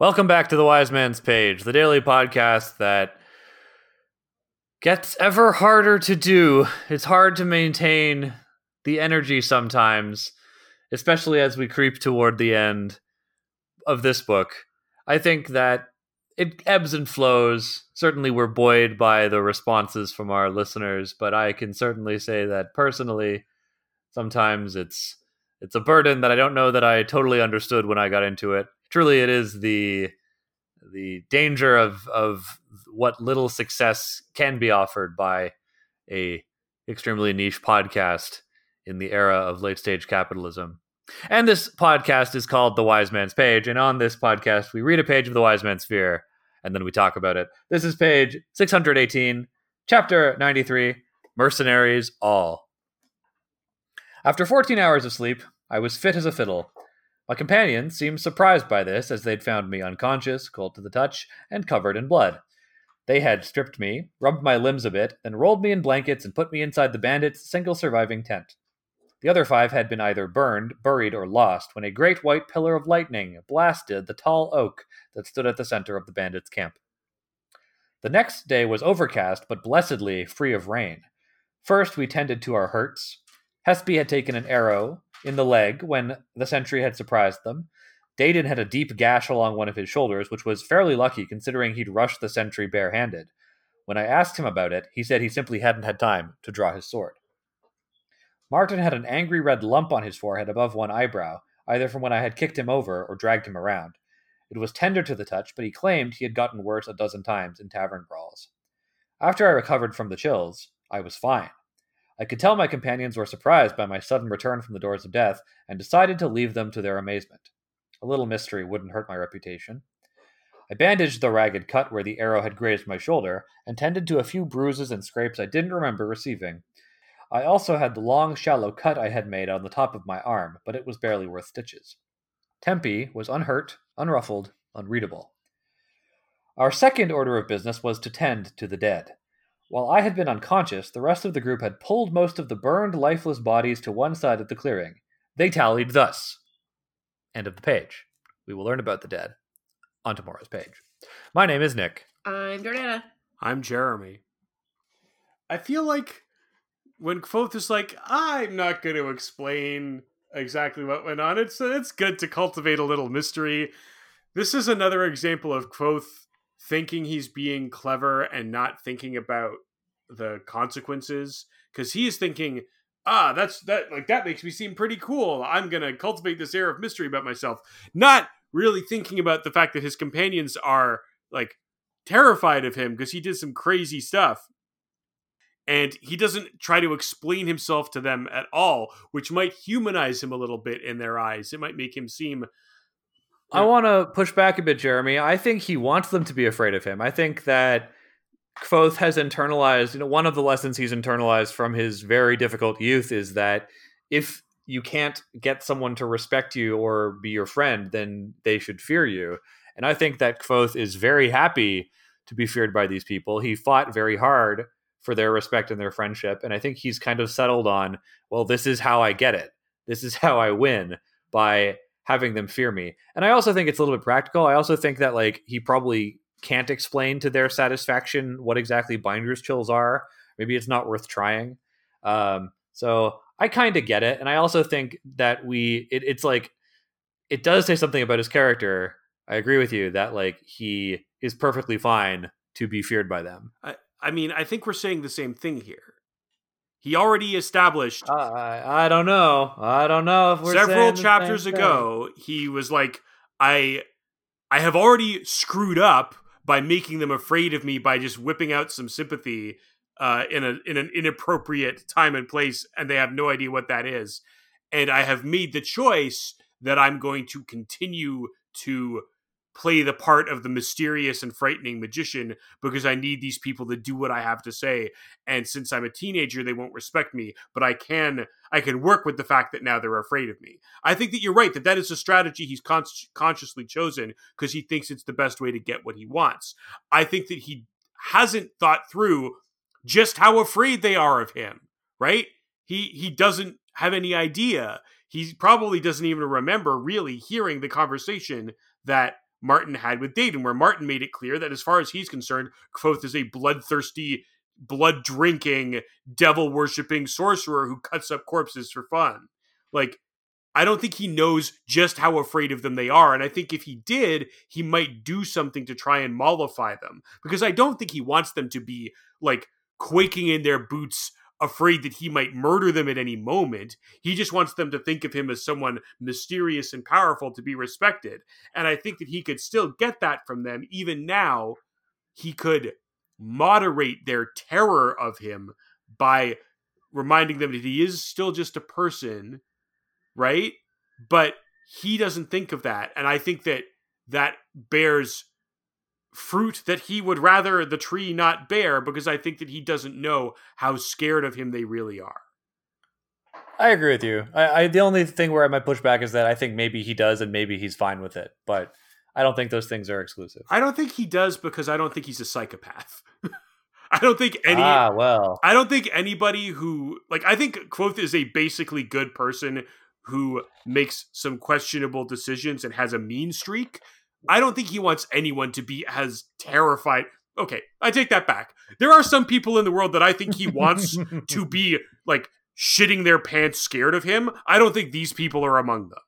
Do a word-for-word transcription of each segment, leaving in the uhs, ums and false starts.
Welcome back to The Wise Man's Page, the daily podcast that gets ever harder to do. It's hard to maintain the energy sometimes, especially as we creep toward the end of this book. I think that it ebbs and flows. Certainly we're buoyed by the responses from our listeners, but I can certainly say that personally, sometimes it's it's a burden that I don't know that I totally understood when I got into it. Truly, it is the the danger of of what little success can be offered by a extremely niche podcast in the era of late stage capitalism. And this podcast is called The Wise Man's Page, and on this podcast we read a page of The Wise Man's Fear, and then we talk about it. This is page six hundred eighteen, chapter ninety-three, Mercenaries All. After fourteen hours of sleep, I was fit as a fiddle. My companions seemed surprised by this, as they'd found me unconscious, cold to the touch, and covered in blood. They had stripped me, rubbed my limbs a bit, then rolled me in blankets and put me inside the bandits' single surviving tent. The other five had been either burned, buried, or lost when a great white pillar of lightning blasted the tall oak that stood at the center of the bandits' camp. The next day was overcast, but blessedly free of rain. First, we tended to our hurts. Hespi had taken an arrow in the leg when the sentry had surprised them. Dayton had a deep gash along one of his shoulders, which was fairly lucky considering he'd rushed the sentry barehanded. When I asked him about it, he said he simply hadn't had time to draw his sword. Martin had an angry red lump on his forehead above one eyebrow, either from when I had kicked him over or dragged him around. It was tender to the touch, but he claimed he had gotten worse a dozen times in tavern brawls. After I recovered from the chills, I was fine. I could tell my companions were surprised by my sudden return from the doors of death, and decided to leave them to their amazement. A little mystery wouldn't hurt my reputation. I bandaged the ragged cut where the arrow had grazed my shoulder, and tended to a few bruises and scrapes I didn't remember receiving. I also had the long, shallow cut I had made on the top of my arm, but it was barely worth stitches. Tempi was unhurt, unruffled, unreadable. Our second order of business was to tend to the dead. While I had been unconscious, the rest of the group had pulled most of the burned, lifeless bodies to one side of the clearing. They tallied thus. End of the page. We will learn about the dead on tomorrow's page. My name is Nick. I'm Jordana. I'm Jeremy. I feel like when Kvothe is like, I'm not going to explain exactly what went on, it's, it's good to cultivate a little mystery. This is another example of Kvothe thinking he's being clever and not thinking about the consequences, because he is thinking, ah, that's that like that makes me seem pretty cool. I'm gonna cultivate this air of mystery about myself, not really thinking about the fact that his companions are like terrified of him because he did some crazy stuff, and he doesn't try to explain himself to them at all, which might humanize him a little bit in their eyes. It might make him seem. I want to push back a bit, Jeremy. I think he wants them to be afraid of him. I think that Kvothe has internalized, you know, one of the lessons he's internalized from his very difficult youth is that if you can't get someone to respect you or be your friend, then they should fear you. And I think that Kvothe is very happy to be feared by these people. He fought very hard for their respect and their friendship. And I think he's kind of settled on, well, this is how I get it. This is how I win, by having them fear me. And I also think it's a little bit practical. I also think that like he probably can't explain to their satisfaction what exactly Binder's chills are. Maybe it's not worth trying. Um, so I kind of get it. And I also think that we, it, it's like, it does say something about his character. I agree with you that like he is perfectly fine to be feared by them. I, I mean, I think we're saying the same thing here. He already established... Uh, I, I don't know. I don't know if we're Several chapters ago, he was like, I I have already screwed up by making them afraid of me by just whipping out some sympathy uh, in a in an inappropriate time and place, and they have no idea what that is. And I have made the choice that I'm going to continue to play the part of the mysterious and frightening magician because I need these people to do what I have to say. And since I'm a teenager, they won't respect me, but I can, I can work with the fact that now they're afraid of me. I think that you're right, that that is a strategy he's con- consciously chosen because he thinks it's the best way to get what he wants. I think that he hasn't thought through just how afraid they are of him, right? He, he doesn't have any idea. He probably doesn't even remember really hearing the conversation that Martin had with Dayton, where Martin made it clear that as far as he's concerned, Kvothe is a bloodthirsty, blood-drinking, devil-worshipping sorcerer who cuts up corpses for fun. Like, I don't think he knows just how afraid of them they are, and I think if he did, he might do something to try and mollify them, because I don't think he wants them to be, like, quaking in their boots, afraid that he might murder them at any moment. He just wants them to think of him as someone mysterious and powerful to be respected. And I think that he could still get that from them. Even now, he could moderate their terror of him by reminding them that he is still just a person, right? But he doesn't think of that. And I think that that bears fruit that he would rather the tree not bear, because I think that he doesn't know how scared of him they really are. I agree with you. I, I the only thing where I might push back is that I think maybe he does and maybe he's fine with it, but I don't think those things are exclusive. I don't think he does because I don't think he's a psychopath. I don't think any. Ah, well. I don't think anybody who like. I think Kvothe is a basically good person who makes some questionable decisions and has a mean streak. I don't think he wants anyone to be as terrified. Okay, I take that back. There are some people in the world that I think he wants to be, like, shitting their pants scared of him. I don't think these people are among them.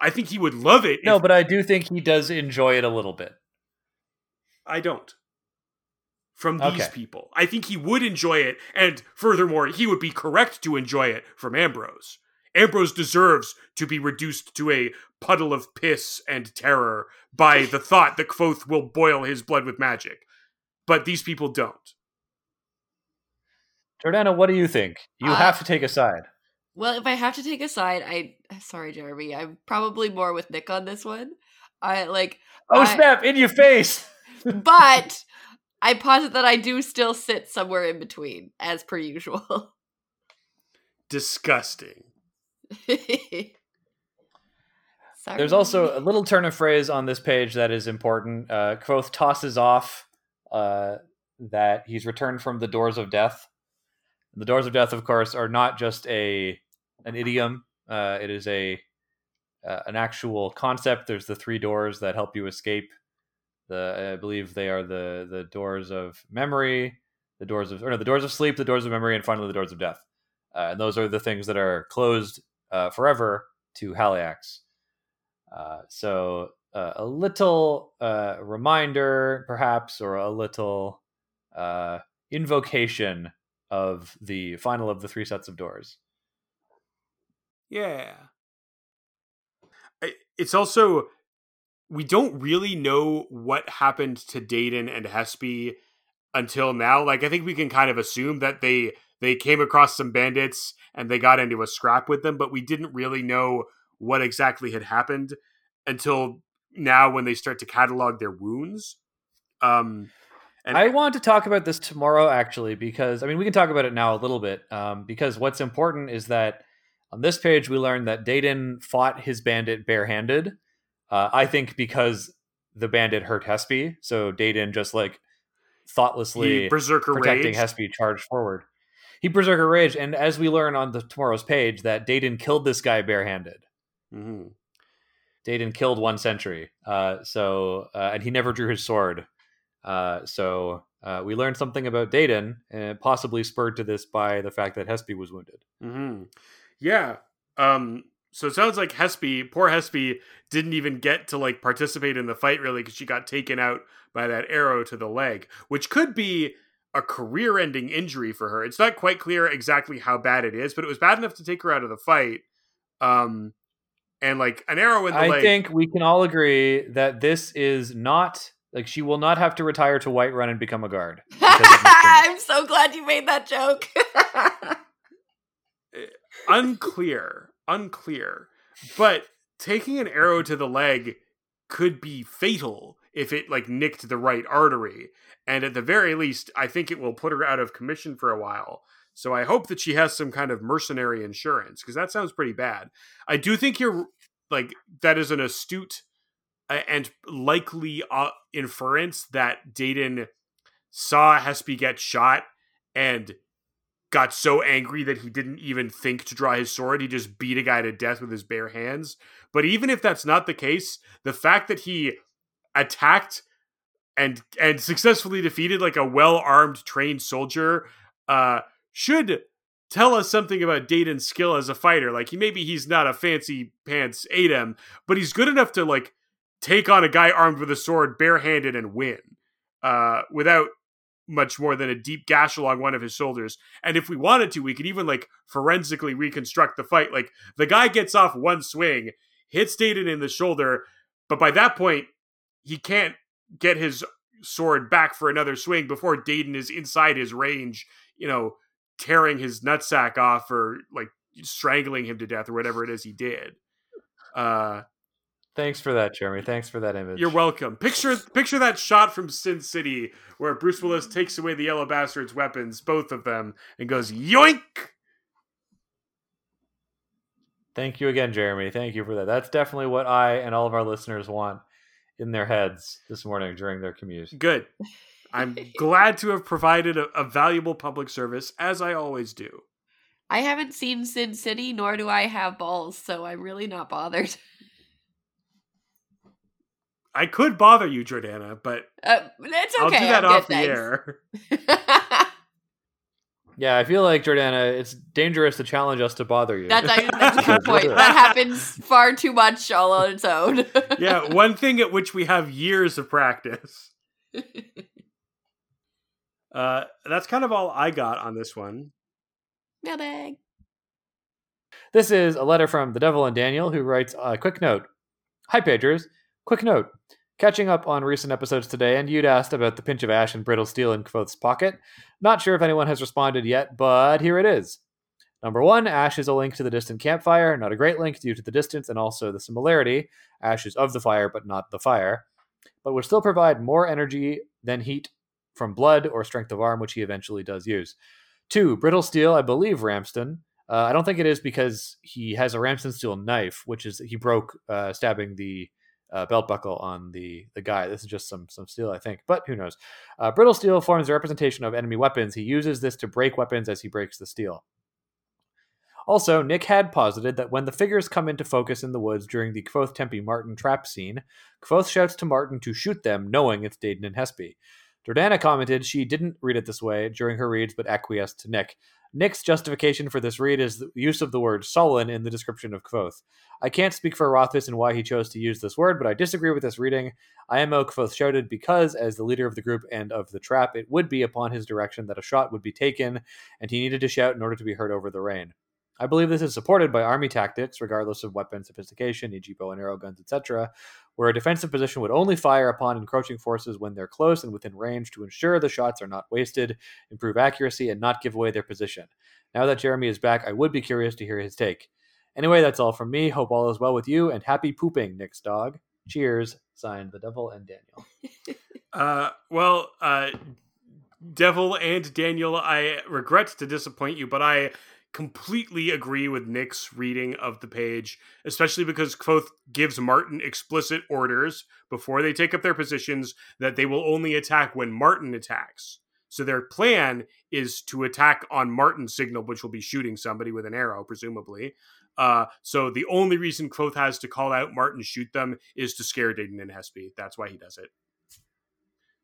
I think he would love it. No, if- but I do think he does enjoy it a little bit. I don't. From these okay. people. I think he would enjoy it, and furthermore, he would be correct to enjoy it from Ambrose. Ambrose deserves to be reduced to a puddle of piss and terror by the thought that Kvothe will boil his blood with magic. But these people don't. Jordana, what do you think? You uh, have to take a side. Well, if I have to take a side, I... Sorry, Jeremy. I'm probably more with Nick on this one. I, like... Oh, I, snap! In your face! But I posit that I do still sit somewhere in between, as per usual. Disgusting. Sorry. There's also a little turn of phrase on this page that is important. Uh, Kvothe tosses off uh, that he's returned from the doors of death. The doors of death, of course, are not just a an idiom. Uh, it is a uh, an actual concept. There's the three doors that help you escape. The I believe they are the the doors of memory, the doors of or no, the doors of sleep, the doors of memory, and finally the doors of death. Uh, and those are the things that are closed uh, forever to Haliax. Uh, so uh, a little uh, reminder, perhaps, or a little uh, invocation of the final of the three sets of doors. Yeah. It's also, we don't really know what happened to Dayton and Hespi until now. Like, I think we can kind of assume that they they came across some bandits and they got into a scrap with them, but we didn't really know what exactly had happened until now when they start to catalog their wounds. Um, and I want to talk about this tomorrow, actually, because, I mean, we can talk about it now a little bit, um, because what's important is that on this page, we learned that Dayton fought his bandit barehanded. Uh, I think because the bandit hurt Hespi, so Dayton just, like, thoughtlessly protecting rage. Hespi charged forward. He berserker rage, and as we learn on the tomorrow's page, that Dayton killed this guy barehanded. Mm-hmm. Dayton killed one sentry, uh, so uh, and he never drew his sword. Uh, so uh, we learned something about Dayton, and possibly spurred to this by the fact that Hespi was wounded. Mm-hmm. Yeah. Um, so it sounds like Hespi, poor Hespi, didn't even get to like participate in the fight really because she got taken out by that arrow to the leg, which could be a career-ending injury for her. It's not quite clear exactly how bad it is, but it was bad enough to take her out of the fight. Um, and like an arrow in the I leg. I think we can all agree that this is not like she will not have to retire to Whiterun and become a guard. I'm so glad you made that joke. unclear, unclear. But taking an arrow to the leg could be fatal if it like nicked the right artery. And at the very least, I think it will put her out of commission for a while. So I hope that she has some kind of mercenary insurance, because that sounds pretty bad. I do think you're like, that is an astute and likely uh, inference that Dayton saw Hespi get shot and got so angry that he didn't even think to draw his sword. He just beat a guy to death with his bare hands. But even if that's not the case, the fact that he attacked and and successfully defeated like a well-armed trained soldier uh, should tell us something about Dayton's skill as a fighter. Like, he maybe he's not a fancy pants Adem, but he's good enough to like take on a guy armed with a sword barehanded and win uh, without much more than a deep gash along one of his shoulders. And if we wanted to, we could even like forensically reconstruct the fight. Like, the guy gets off one swing, hits Dayton in the shoulder, but by that point, he can't get his sword back for another swing before Dayton is inside his range, you know, tearing his nutsack off or like strangling him to death or whatever it is he did. Uh, Thanks for that, Jeremy. Thanks for that image. You're welcome. Picture picture that shot from Sin City where Bruce Willis takes away the yellow bastard's weapons, both of them, and goes, yoink! Thank you again, Jeremy. Thank you for that. That's definitely what I and all of our listeners want in their heads this morning during their commute. Good. I'm glad to have provided a, a valuable public service, as I always do. I haven't seen Sin City, nor do I have balls, so I'm really not bothered. I could bother you, Jordana, but uh, that's okay. I'll do that off the air. Yeah, I feel like, Jordana, it's dangerous to challenge us to bother you. That's, that's a good point. That happens far too much all on its own. Yeah, one thing at which we have years of practice. uh, that's kind of all I got on this one. Mailbag. This is a letter from the Devil and Daniel, who writes a quick note. Hi, Pagers. Quick note, catching up on recent episodes today, and you'd asked about the pinch of ash and brittle steel in Kvothe's pocket. Not sure if anyone has responded yet, but here it is. Number one, ash is a link to the distant campfire, not a great link due to the distance and also the similarity. Ash is of the fire, but not the fire, but would still provide more energy than heat from blood or strength of arm, which he eventually does use. Two, brittle steel, I believe Ramston. Uh, I don't think it is because he has a Ramston steel knife, which is he broke uh, stabbing the... Uh, belt buckle on the the guy. This is just some some steel, I think, but who knows. Uh, brittle steel forms a representation of enemy weapons. He uses this to break weapons as he breaks the steel. Also, Nick had posited that when the figures come into focus in the woods during the Kvothe Tempi Martin trap scene, Kvothe shouts to Martin to shoot them, knowing it's Dayton and Hespi. Jordana commented she didn't read it this way during her reads, but acquiesced to Nick. Nick's justification for this read is the use of the word sullen in the description of Kvothe. I can't speak for Rothfuss and why he chose to use this word, but I disagree with this reading. I M O Kvothe shouted because, as the leader of the group and of the trap, it would be upon his direction that a shot would be taken, and he needed to shout in order to be heard over the rain. I believe this is supported by army tactics, regardless of weapon sophistication, for example bow and arrow guns, et cetera, where a defensive position would only fire upon encroaching forces when they're close and within range to ensure the shots are not wasted, improve accuracy, and not give away their position. Now that Jeremy is back, I would be curious to hear his take. Anyway, that's all from me. Hope all is well with you, and happy pooping, Nick's dog. Cheers. Signed, The Devil and Daniel. uh, well, uh, Devil and Daniel, I regret to disappoint you, but I... completely agree with Nick's reading of the page, especially because Kvothe gives Martin explicit orders before they take up their positions that they will only attack when Martin attacks. So their plan is to attack on Martin's signal, which will be shooting somebody with an arrow, presumably. Uh, so the only reason Kvothe has to call out Martin shoot them is to scare Dayton and Hespi. That's why he does it.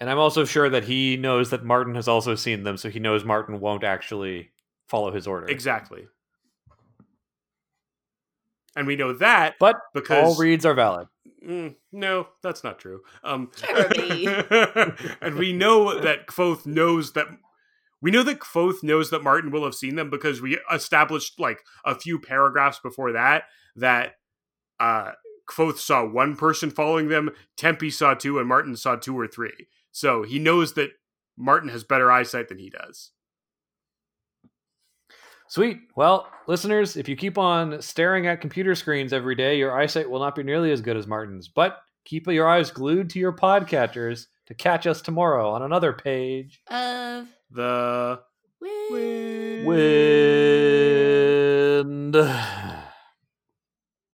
And I'm also sure that he knows that Martin has also seen them, so he knows Martin won't actually... follow his order. Exactly. And we know that, but because all reads are valid. Mm, no, that's not true. Um, Jeremy. And we know that Kvothe knows that we know that Kvothe knows that Martin will have seen them because we established like a few paragraphs before that that uh, Kvothe saw one person following them, Tempi saw two, and Martin saw two or three. So he knows that Martin has better eyesight than he does. Sweet. Well, listeners, if you keep on staring at computer screens every day, your eyesight will not be nearly as good as Martin's. But keep your eyes glued to your podcatchers to catch us tomorrow on another page of The Wind. Wind.